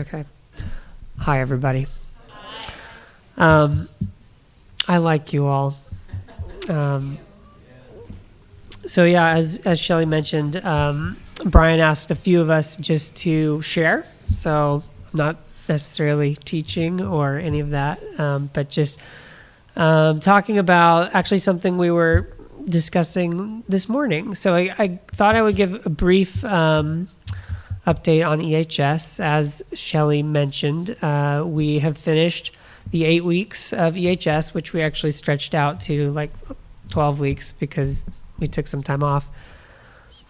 Okay. Hi, everybody. Hi. I like you all. So yeah, as Shelley mentioned, Brian asked a few of us just to share. So not necessarily teaching or any of that, but just talking about actually something we were discussing this morning. So I thought I would give a brief update on EHS. As Shelley mentioned, we have finished the 8 weeks of EHS, which we actually stretched out to like 12 weeks because we took some time off.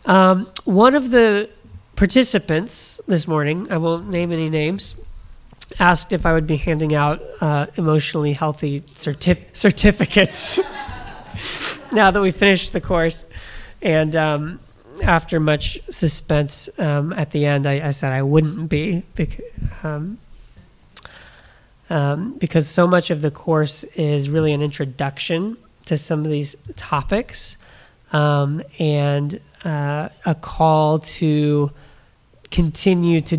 One of the participants this morning, I won't name any names, asked if I would be handing out emotionally healthy certificates now that we finished the course. And after much suspense at the end, I said I wouldn't be because so much of the course is really an introduction to some of these topics and a call to continue to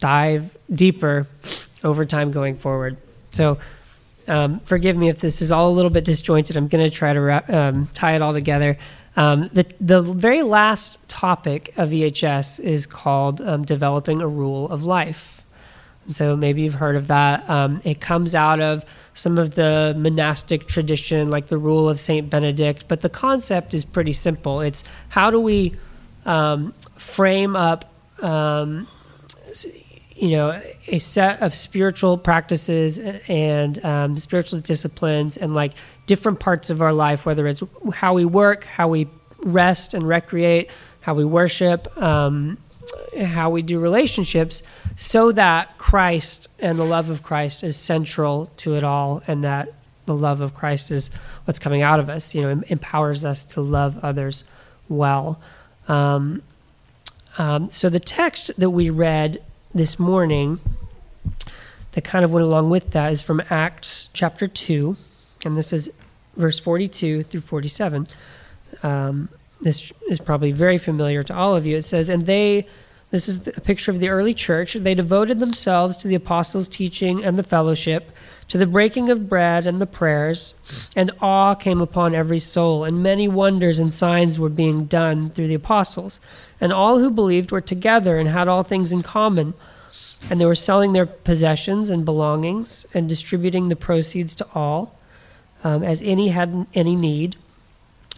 dive deeper over time going forward. So forgive me if this is all a little bit disjointed. I'm going to try to tie it all together. The very last topic of EHS is called developing a rule of life. And so maybe you've heard of that. It comes out of some of the monastic tradition, like the rule of St. Benedict, but the concept is pretty simple. It's how do we frame up a set of spiritual practices and spiritual disciplines and like different parts of our life, whether it's how we work, how we rest and recreate, how we worship, how we do relationships, so that Christ and the love of Christ is central to it all, and that the love of Christ is what's coming out of us, empowers us to love others well. So the text that we read this morning that kind of went along with that is from Acts chapter 2, and this is verse 42 through 47. This is probably very familiar to all of you. It says, and they, this is a picture of the early church, they devoted themselves to the apostles' teaching and the fellowship, to the breaking of bread and the prayers, and awe came upon every soul, and many wonders and signs were being done through the apostles. And all who believed were together and had all things in common, and they were selling their possessions and belongings and distributing the proceeds to all, as any had any need.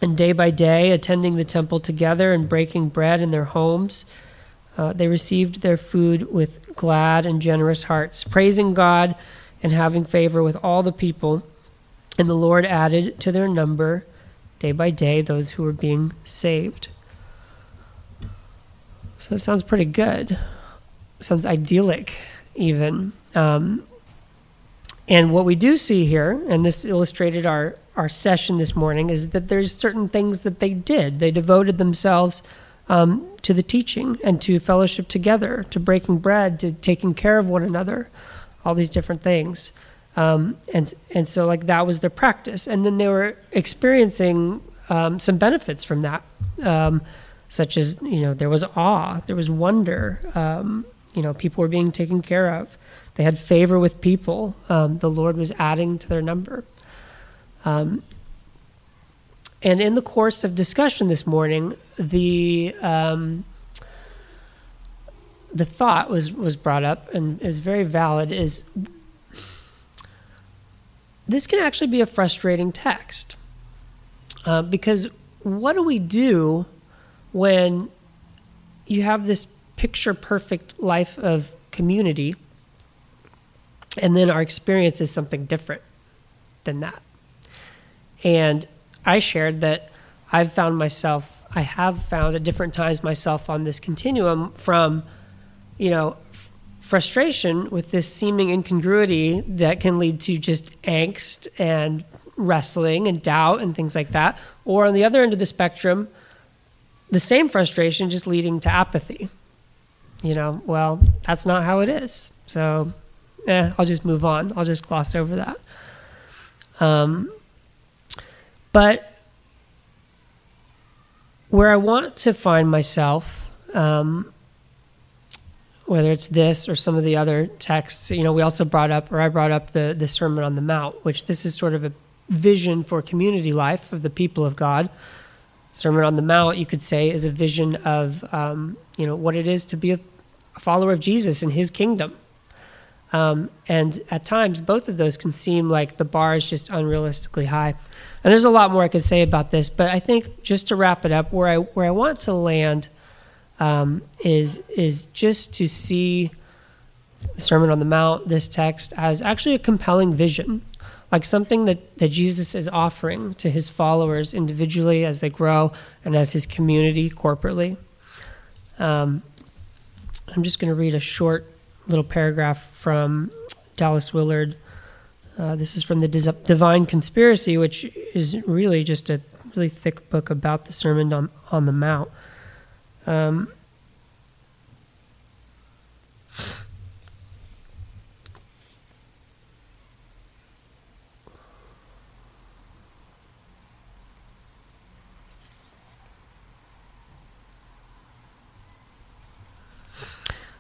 And day by day, attending the temple together and breaking bread in their homes, they received their food with glad and generous hearts, praising God and having favor with all the people. And the Lord added to their number, day by day, those who were being saved. So it sounds pretty good. Sounds idyllic, even. And what we do see here, and this illustrated our session this morning, is that there's certain things that they did. They devoted themselves to the teaching and to fellowship together, to breaking bread, to taking care of one another, all these different things. And so like that was their practice. And then they were experiencing some benefits from that, such as, there was awe, there was wonder, people were being taken care of. They had favor with people. The Lord was adding to their number. And in the course of discussion this morning, the thought was brought up and is very valid, is this can actually be a frustrating text. Because what do we do when you have this picture-perfect life of community and then our experience is something different than that? And I shared that I have found at different times myself on this continuum from, frustration with this seeming incongruity that can lead to just angst and wrestling and doubt and things like that. Or on the other end of the spectrum, the same frustration just leading to apathy. Well, that's not how it is. So I'll just move on. I'll just gloss over that. But where I want to find myself whether it's this or some of the other texts. You know, we also brought up, or I brought up the Sermon on the Mount, which this is sort of a vision for community life of the people of God. Sermon on the Mount, you could say, is a vision of, what it is to be a follower of Jesus in his kingdom. And at times, both of those can seem like the bar is just unrealistically high. And there's a lot more I could say about this, but I think just to wrap it up, where I want to land is just to see the Sermon on the Mount, this text, as actually a compelling vision, like something that Jesus is offering to his followers individually as they grow and as his community corporately. I'm just going to read a short little paragraph from Dallas Willard. This is from the Divine Conspiracy, which is really just a really thick book about the Sermon on the Mount.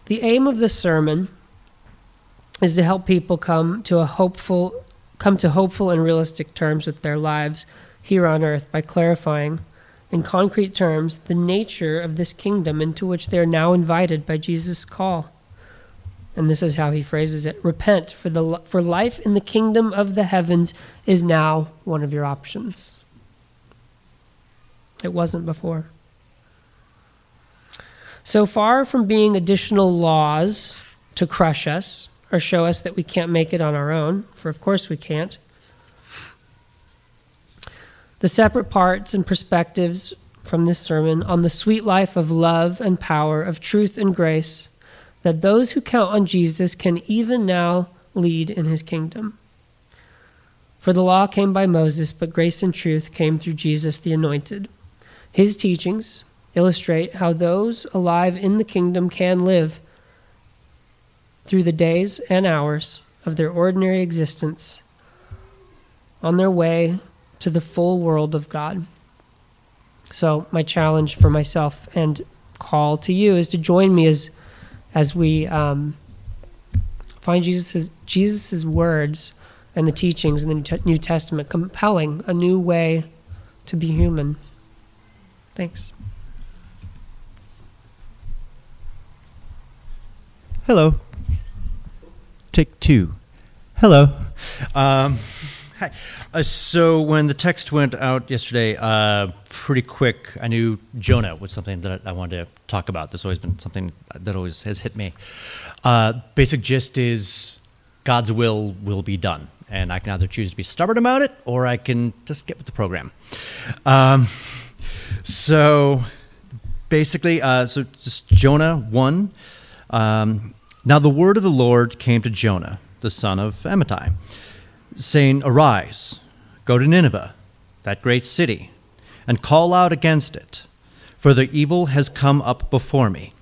The aim of the sermon is to help people come to hopeful and realistic terms with their lives here on earth by clarifying, in concrete terms, the nature of this kingdom into which they are now invited by Jesus' call. And this is how he phrases it: "Repent, for life in the kingdom of the heavens is now one of your options." It wasn't before. So far from being additional laws to crush us or show us that we can't make it on our own, for of course we can't, the separate parts and perspectives from this sermon on the sweet life of love and power, of truth and grace, that those who count on Jesus can even now lead in his kingdom. For the law came by Moses, but grace and truth came through Jesus the Anointed. His teachings illustrate how those alive in the kingdom can live through the days and hours of their ordinary existence on their way to the full world of God. So my challenge for myself and call to you is to join me as we find Jesus's words and the teachings in the New Testament compelling a new way to be human. Thanks. Hello. Take two. Hello. Hi. So when the text went out yesterday, pretty quick, I knew Jonah was something that I wanted to talk about. That's always been something that always has hit me. Basic gist is God's will be done. And I can either choose to be stubborn about it or I can just get with the program. So basically, so just Jonah 1. Now the word of the Lord came to Jonah, the son of Amittai, saying, "Arise, go to Nineveh, that great city, and call out against it, for the evil has come up before me."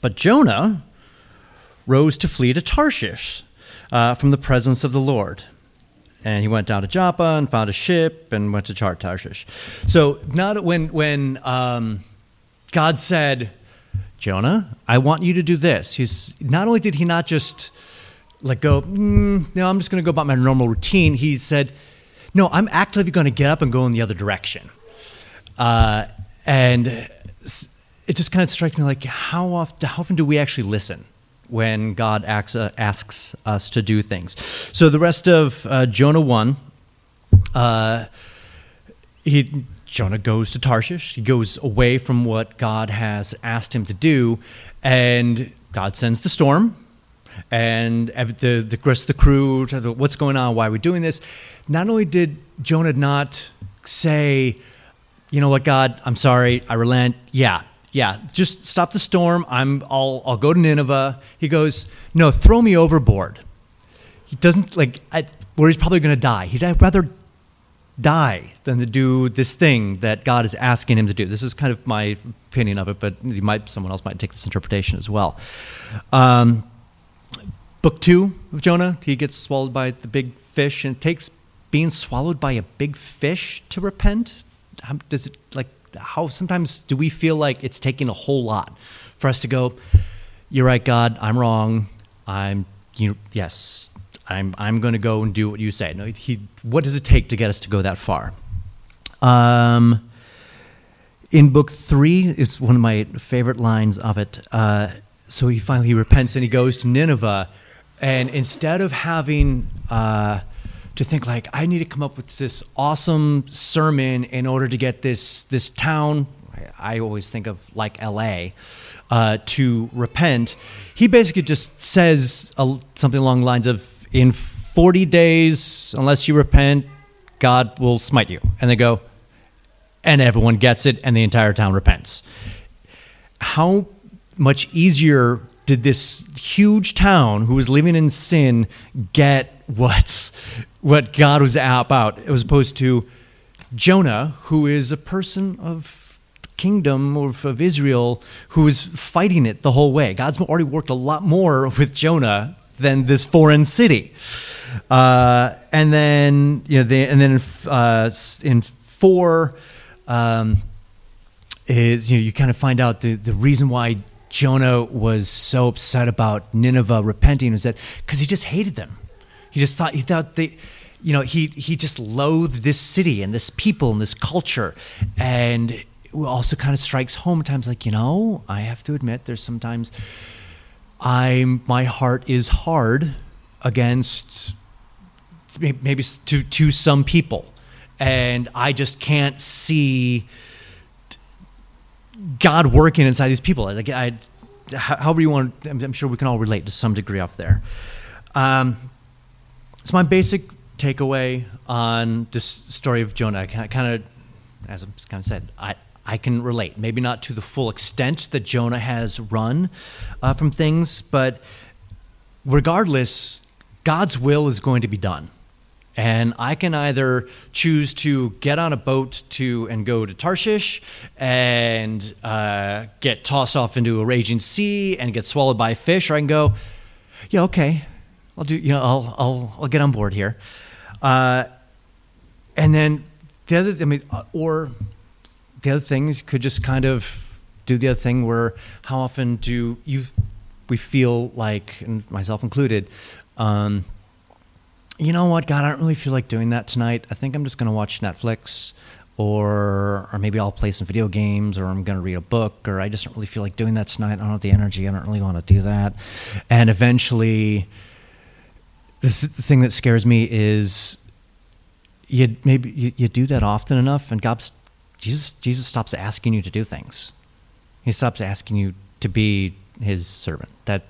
But Jonah rose to flee to Tarshish from the presence of the Lord. And he went down to Joppa and found a ship and went to Tarshish. So not when God said, "Jonah, I want you to do this." He's not only did he not just let go, no, I'm just going to go about my normal routine. He said, "No, I'm actively going to get up and go in the other direction." And it just kind of strikes me like, how often do we actually listen when God asks us to do things? So the rest of Jonah 1, Jonah goes to Tarshish. He goes away from what God has asked him to do, and God sends the storm, and the rest of the crew, what's going on, why are we doing this? Not only did Jonah not say, "You know what, God, I'm sorry, I relent, yeah, just stop the storm, I'll go to Nineveh." He goes, "No, throw me overboard." He doesn't, where he's probably going to die. He'd rather die than to do this thing that God is asking him to do. This is kind of my opinion of it, but someone else might take this interpretation as well. Book 2 of Jonah, he gets swallowed by the big fish, and it takes being swallowed by a big fish to repent. How sometimes do we feel like it's taking a whole lot for us to go, you're right, God, I'm wrong. I'm going to go and do what you say. No, what does it take to get us to go that far? In book 3 is one of my favorite lines of it. So he finally repents and he goes to Nineveh. And instead of having to think like, I need to come up with this awesome sermon in order to get this town, I always think of like L.A., to repent, he basically just says something along the lines of, in 40 days, unless you repent, God will smite you. And they go, and everyone gets it, and the entire town repents. How much easier did this huge town who was living in sin get what God was about, as opposed to Jonah, who is a person of the kingdom of Israel, who is fighting it the whole way. God's already worked a lot more with Jonah than this foreign city. In 4 you kind of find out the reason why Jonah was so upset about Nineveh repenting was that because he just hated them. He just loathed this city and this people and this culture. And it also kind of strikes home at times, like, I have to admit there's sometimes my heart is hard against maybe to some people. And I just can't see God working inside these people. Like, however you want, I'm sure we can all relate to some degree up there. So my basic takeaway on this story of Jonah, I can relate. Maybe not to the full extent that Jonah has run from things, but regardless, God's will is going to be done. And I can either choose to get on a boat and go to Tarshish and get tossed off into a raging sea and get swallowed by a fish, or I can go, yeah, okay, I'll do. I'll get on board here. The other thing is, could just kind of do the other thing where how often we feel like, and myself included. You know what, God, I don't really feel like doing that tonight. I think I'm just going to watch Netflix, or maybe I'll play some video games, or I'm going to read a book, or I just don't really feel like doing that tonight. I don't have the energy. I don't really want to do that. And eventually, the thing that scares me is you do that often enough, and Jesus stops asking you to do things. He stops asking you to be his servant. That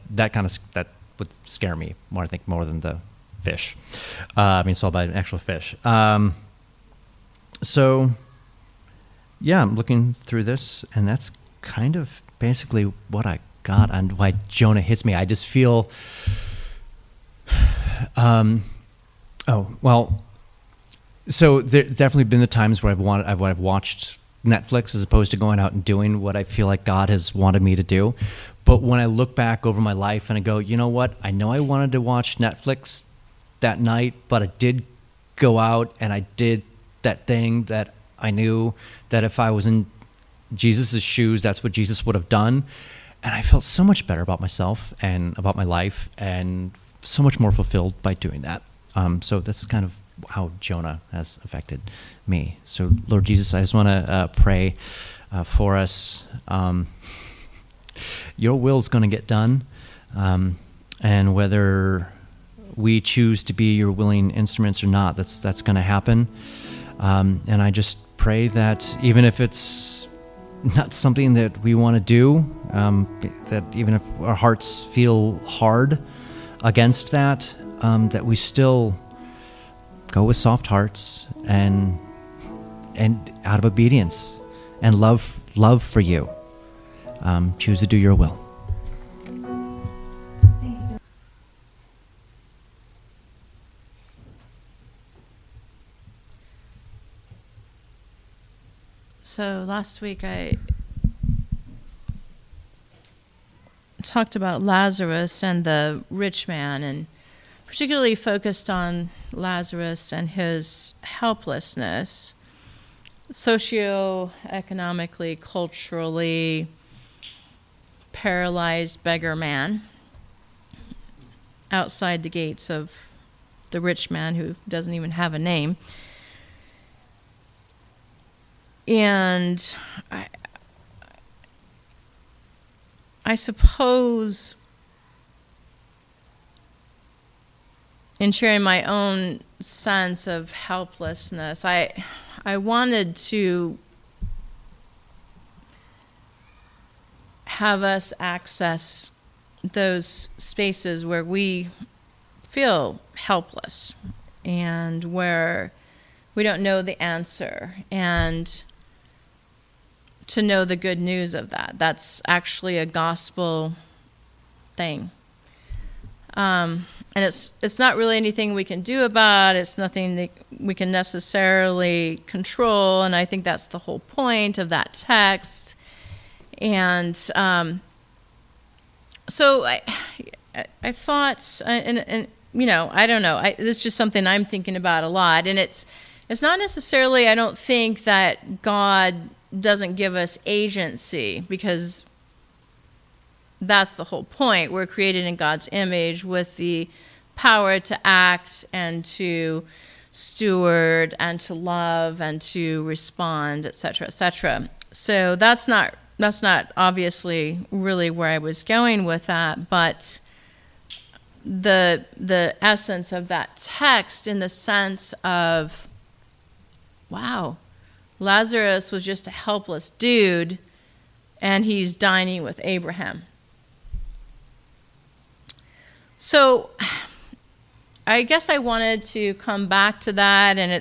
would scare me more, I think, more than the fish. Sold by an actual fish. I'm looking through this, and that's kind of basically what I got on why Jonah hits me. I just feel, so there definitely been the times where I've watched Netflix as opposed to going out and doing what I feel like God has wanted me to do. But when I look back over my life and I go, you know what? I know I wanted to watch Netflix that night, but I did go out and I did that thing that I knew that if I was in Jesus' shoes, that's what Jesus would have done. And I felt so much better about myself and about my life and so much more fulfilled by doing that. So that's kind of how Jonah has affected me. So Lord Jesus, I just want to pray for us. Your will's going to get done. And whether we choose to be your willing instruments or not, that's going to happen. And I just pray that even if it's not something that we want to do, that even if our hearts feel hard against that, that we still go with soft hearts and out of obedience and love for you, choose to do your will. So last week I talked about Lazarus and the rich man, and particularly focused on Lazarus and his helplessness, socioeconomically, culturally, paralyzed beggar man outside the gates of the rich man who doesn't even have a name. And I suppose in sharing my own sense of helplessness, I wanted to have us access those spaces where we feel helpless and where we don't know the answer, and to know the good news of that. That's actually a gospel thing. And it's not really anything we can do about it. It's nothing that we can necessarily control, and I think that's the whole point of that text. And so I thought, and you know, I don't know. This is just something I'm thinking about a lot, and it's not necessarily. I don't think that God doesn't give us agency, because that's the whole point. We're created in God's image with the power to act and to steward and to love and to respond, etc., etc. So that's not obviously really where I was going with that, but the essence of that text in the sense of, wow, Lazarus was just a helpless dude, and he's dining with Abraham. So I guess I wanted to come back to that, and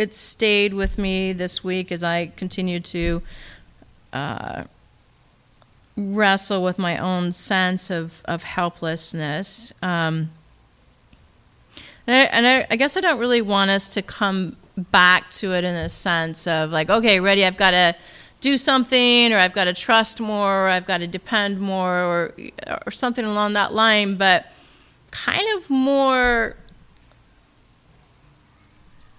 it stayed with me this week as I continued to wrestle with my own sense of helplessness. And I guess I don't really want us to come back to it in a sense of like, okay, ready, I've got to do something, or I've got to trust more, or I've got to depend more, or something along that line, but kind of more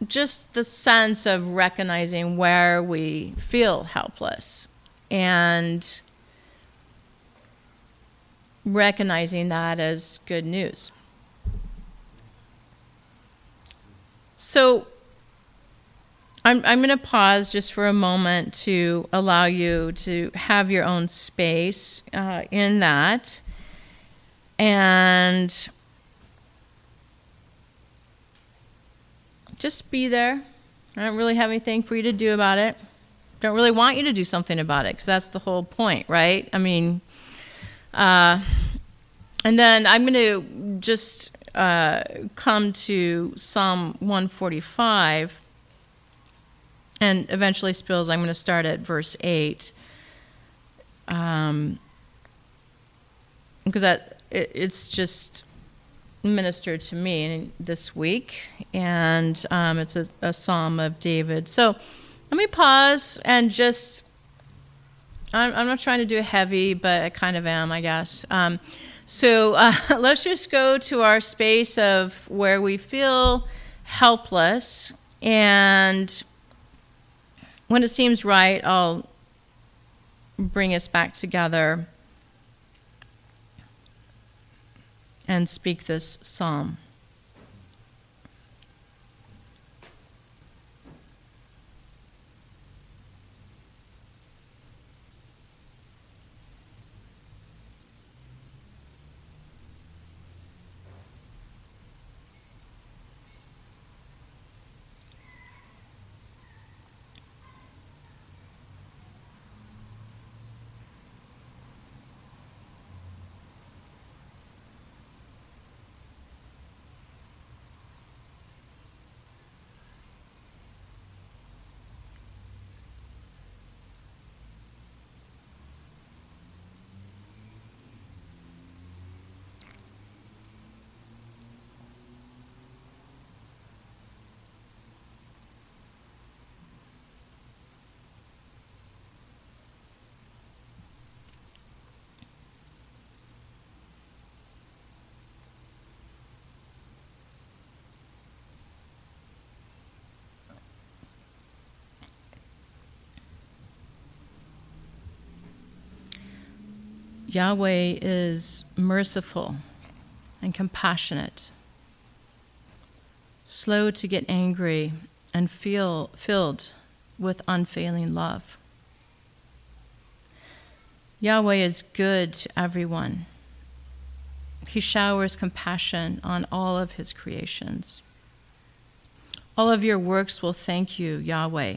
just the sense of recognizing where we feel helpless and recognizing that as good news. So I'm going to pause just for a moment to allow you to have your own space in that. And just be there. I don't really have anything for you to do about it. Don't really want you to do something about it, because that's the whole point, right? I mean, and then I'm going to just come to Psalm 145. And eventually spills, I'm going to start at verse 8. Because it's just ministered to me this week. And it's a psalm of David. So let me pause and just, I'm not trying to do heavy, but I kind of am, I guess. So let's just go to our space of where we feel helpless, and when it seems right, I'll bring us back together and speak this psalm. Yahweh is merciful and compassionate, slow to get angry and filled with unfailing love. Yahweh is good to everyone. He showers compassion on all of his creations. All of your works will thank you, Yahweh,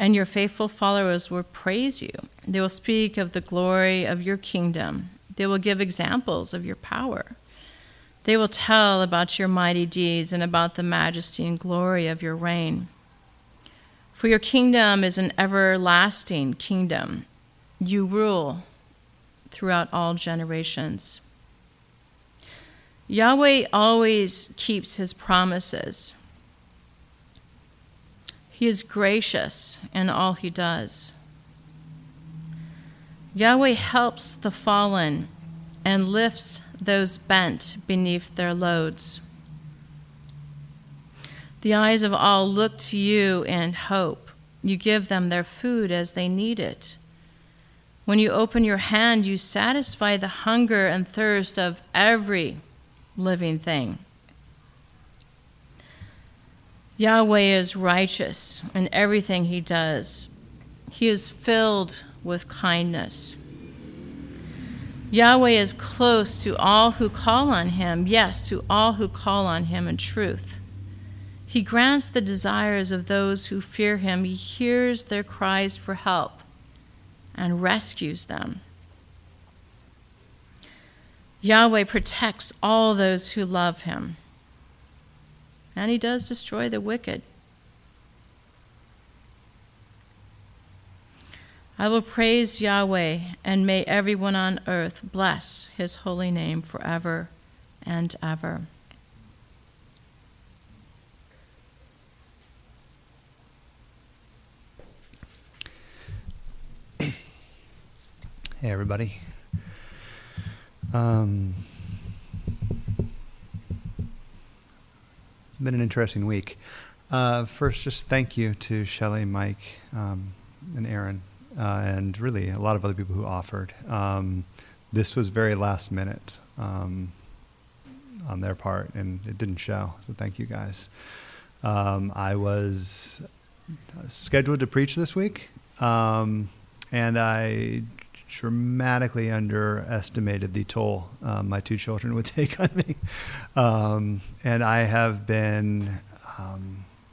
and your faithful followers will praise you. They will speak of the glory of your kingdom. They will give examples of your power. They will tell about your mighty deeds and about the majesty and glory of your reign. For your kingdom is an everlasting kingdom. You rule throughout all generations. Yahweh always keeps his promises. He is gracious in all he does. Yahweh helps the fallen and lifts those bent beneath their loads. The eyes of all look to you in hope. You give them their food as they need it. When you open your hand, you satisfy the hunger and thirst of every living thing. Yahweh is righteous in everything he does. He is filled with kindness. Yahweh is close to all who call on him, yes, to all who call on him in truth. He grants the desires of those who fear him. He hears their cries for help and rescues them. Yahweh protects all those who love him, and he does destroy the wicked. I will praise Yahweh, and may everyone on earth bless his holy name forever and ever. Hey, everybody. It's been an interesting week. First, just thank you to Shelley, Mike, and Aaron, and really a lot of other people who offered. This was very last minute on their part, and it didn't show, so thank you guys. I was scheduled to preach this week, and I dramatically underestimated the toll my two children would take on me. And I have been,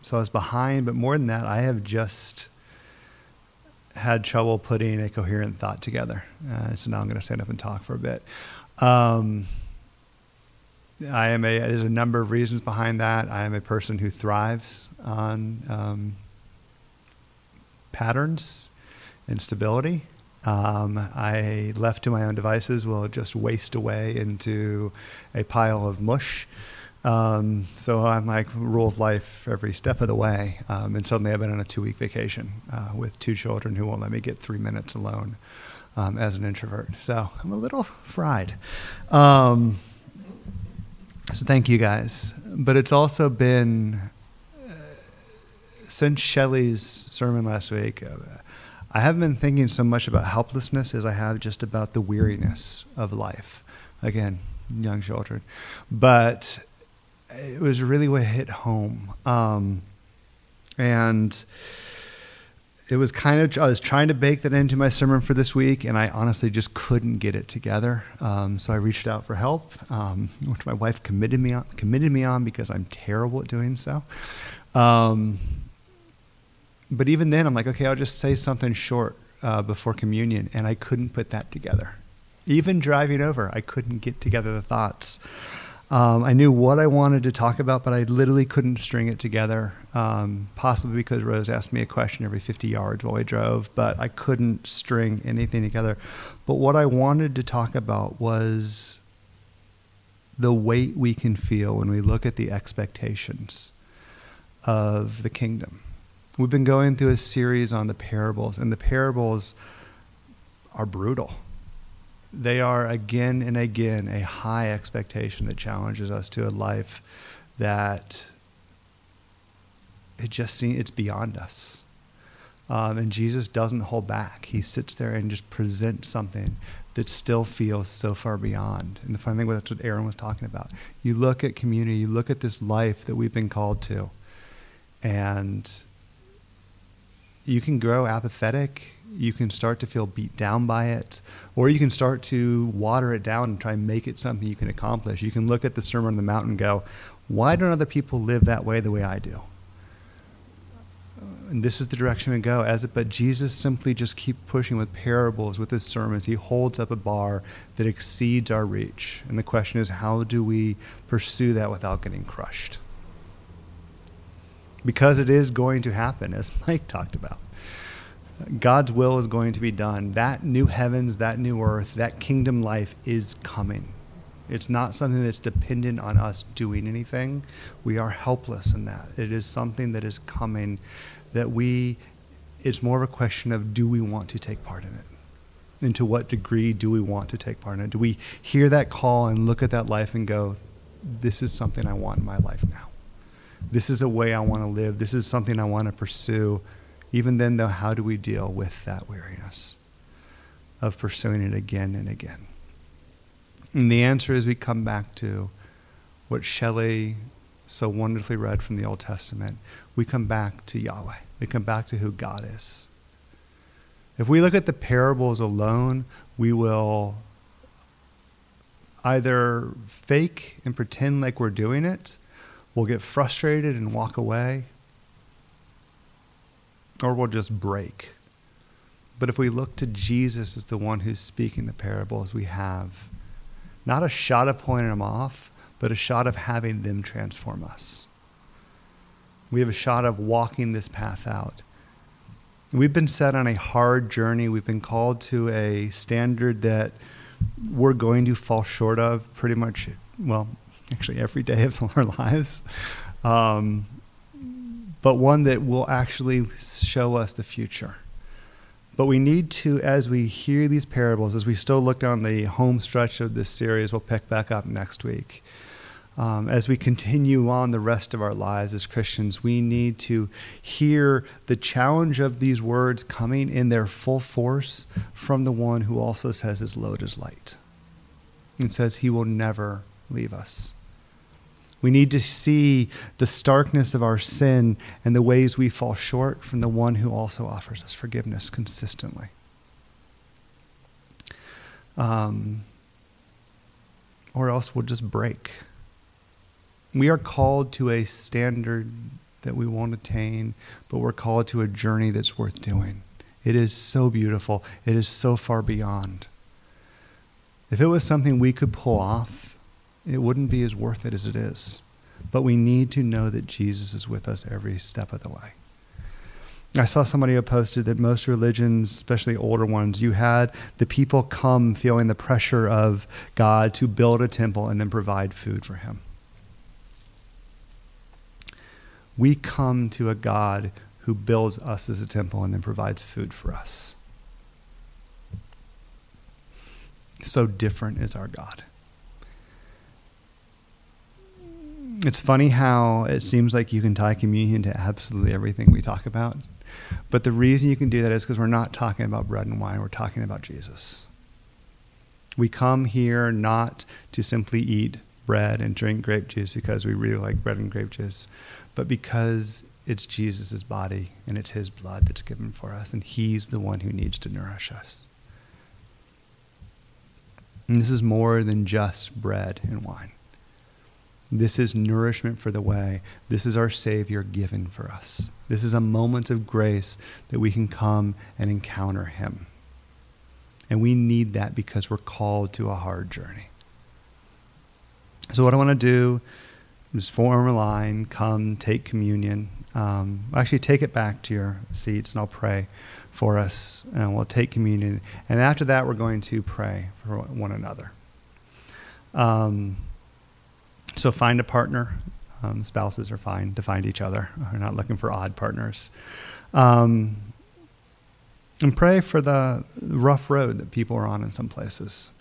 so I was behind, but more than that, I have just had trouble putting a coherent thought together. So now I'm going to stand up and talk for a bit. There's a number of reasons behind that. I am a person who thrives on patterns and stability. I, left to my own devices, will just waste away into a pile of mush. So I'm like rule of life every step of the way. And suddenly I've been on a 2-week vacation with two children who won't let me get 3 minutes alone as an introvert. So I'm a little fried. So thank you guys. But it's also been, since Shelley's sermon last week, I haven't been thinking so much about helplessness as I have just about the weariness of life. Again, young children. But it was really what hit home. And it was kind of, I was trying to bake that into my sermon for this week, and I honestly just couldn't get it together. So I reached out for help, which my wife committed me on because I'm terrible at doing so. But even then, I'm like, okay, I'll just say something short before communion, and I couldn't put that together. Even driving over, I couldn't get together the thoughts. I knew what I wanted to talk about, but I literally couldn't string it together, possibly because Rose asked me a question every 50 yards while we drove, but I couldn't string anything together. But what I wanted to talk about was the weight we can feel when we look at the expectations of the kingdom. We've been going through a series on the parables, and the parables are brutal. They are again and again a high expectation that challenges us to a life that it just seems it's beyond us. And Jesus doesn't hold back. He sits there and just presents something that still feels so far beyond. And the funny thing was, that's what Aaron was talking about. You look at community, you look at this life that we've been called to, and you can grow apathetic, you can start to feel beat down by it, or you can start to water it down and try and make it something you can accomplish. You can look at the Sermon on the Mount and go, why don't other people live that way the way I do? And this is the direction to go. But Jesus simply just keep pushing with parables, with his sermons. He holds up a bar that exceeds our reach. And the question is, how do we pursue that without getting crushed? Because it is going to happen, as Mike talked about. God's will is going to be done. That new heavens, that new earth, that kingdom life is coming. It's not something that's dependent on us doing anything. We are helpless in that. It is something that is coming that it's more of a question of, do we want to take part in it? And to what degree do we want to take part in it? Do we hear that call and look at that life and go, this is something I want in my life now. This is a way I want to live. This is something I want to pursue. Even then, though, how do we deal with that weariness of pursuing it again and again? And the answer is, we come back to what Shelley so wonderfully read from the Old Testament. We come back to Yahweh. We come back to who God is. If we look at the parables alone, we will either fake and pretend like we're doing it, we'll get frustrated and walk away, or we'll just break. But if we look to Jesus as the one who's speaking the parables, we have not a shot of pointing them off, but a shot of having them transform us. We have a shot of walking this path out. We've been set on a hard journey. We've been called to a standard that we're going to fall short of pretty much, well, actually every day of our lives. But one that will actually show us the future. But we need to, as we hear these parables, as we still look down the home stretch of this series, we'll pick back up next week. As we continue on the rest of our lives as Christians, we need to hear the challenge of these words coming in their full force from the one who also says his load is light. It says he will never leave us. We need to see the starkness of our sin and the ways we fall short from the one who also offers us forgiveness consistently. Or else we'll just break. We are called to a standard that we won't attain, but we're called to a journey that's worth doing. It is so beautiful. It is so far beyond. If it was something we could pull off, it wouldn't be as worth it as it is. But we need to know that Jesus is with us every step of the way. I saw somebody who posted that most religions, especially older ones, you had the people come feeling the pressure of God to build a temple and then provide food for him. We come to a God who builds us as a temple and then provides food for us. So different is our God. It's funny how it seems like you can tie communion to absolutely everything we talk about. But the reason you can do that is because we're not talking about bread and wine. We're talking about Jesus. We come here not to simply eat bread and drink grape juice because we really like bread and grape juice, but because it's Jesus' body and it's his blood that's given for us, and he's the one who needs to nourish us. And this is more than just bread and wine. This is nourishment for the way. This is our Savior given for us. This is a moment of grace that we can come and encounter him. And we need that because we're called to a hard journey. So what I want to do is form a line, come, take communion. Actually, take it back to your seats, and I'll pray for us, and we'll take communion. And after that, we're going to pray for one another. So find a partner. Spouses are fine to find each other. We're not looking for odd partners. And pray for the rough road that people are on in some places.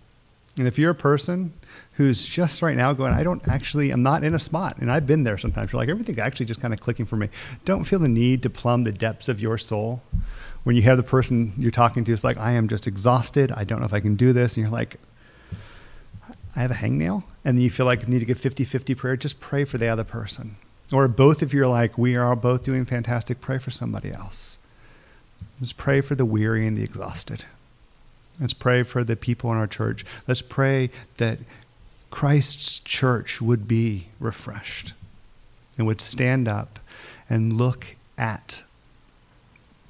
And if you're a person who's just right now going, I'm not in a spot, and I've been there sometimes. You're like, everything's actually just kind of clicking for me. Don't feel the need to plumb the depths of your soul. when you have the person you're talking to is like, I am just exhausted. I don't know if I can do this. And you're like, I have a hangnail. And then you feel like you need to give 50-50 prayer. Just pray for the other person. Or both if you're like, we are both doing fantastic. Pray for somebody else. Let's pray for the weary and the exhausted. Let's pray for the people in our church. Let's pray that Christ's church would be refreshed and would stand up and look at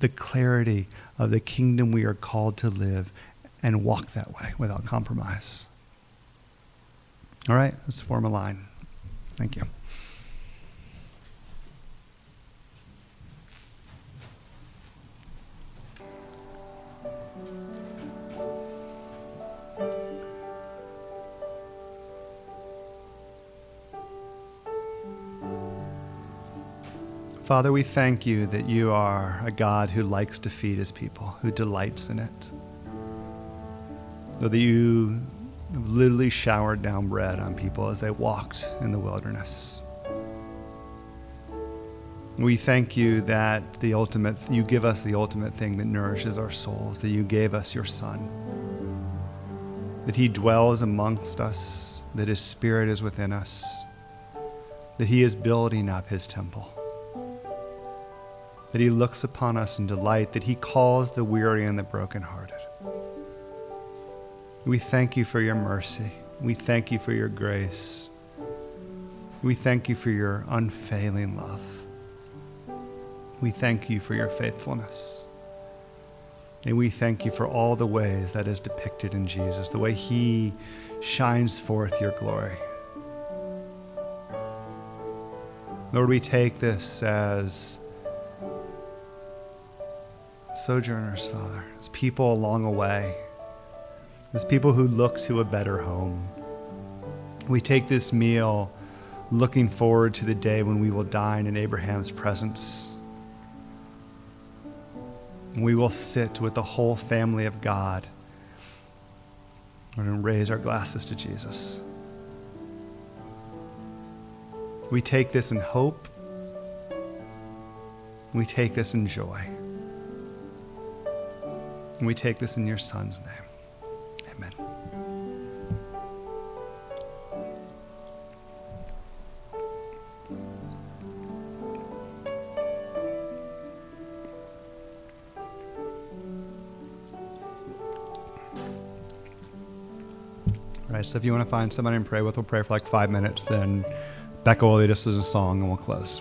the clarity of the kingdom we are called to live and walk that way without compromise. All right, let's form a line. Thank you. Father, we thank you that you are a God who likes to feed his people, who delights in it. Though that you literally showered down bread on people as they walked in the wilderness. We thank you that you give us the ultimate thing that nourishes our souls, that you gave us your Son, that he dwells amongst us, that his Spirit is within us, that he is building up his temple, that he looks upon us in delight, that he calls the weary and the brokenhearted. We thank you for your mercy. We thank you for your grace. We thank you for your unfailing love. We thank you for your faithfulness. And we thank you for all the ways that is depicted in Jesus, the way he shines forth your glory. Lord, we take this as sojourners, Father, as people along a way, as people who look to a better home. We take this meal looking forward to the day when we will dine in Abraham's presence. And we will sit with the whole family of God and raise our glasses to Jesus. We take this in hope. We take this in joy. And we take this in your Son's name. Amen. All right, so if you want to find somebody and pray with, we'll pray for like 5 minutes. Then Becca will lead us in a song and we'll close.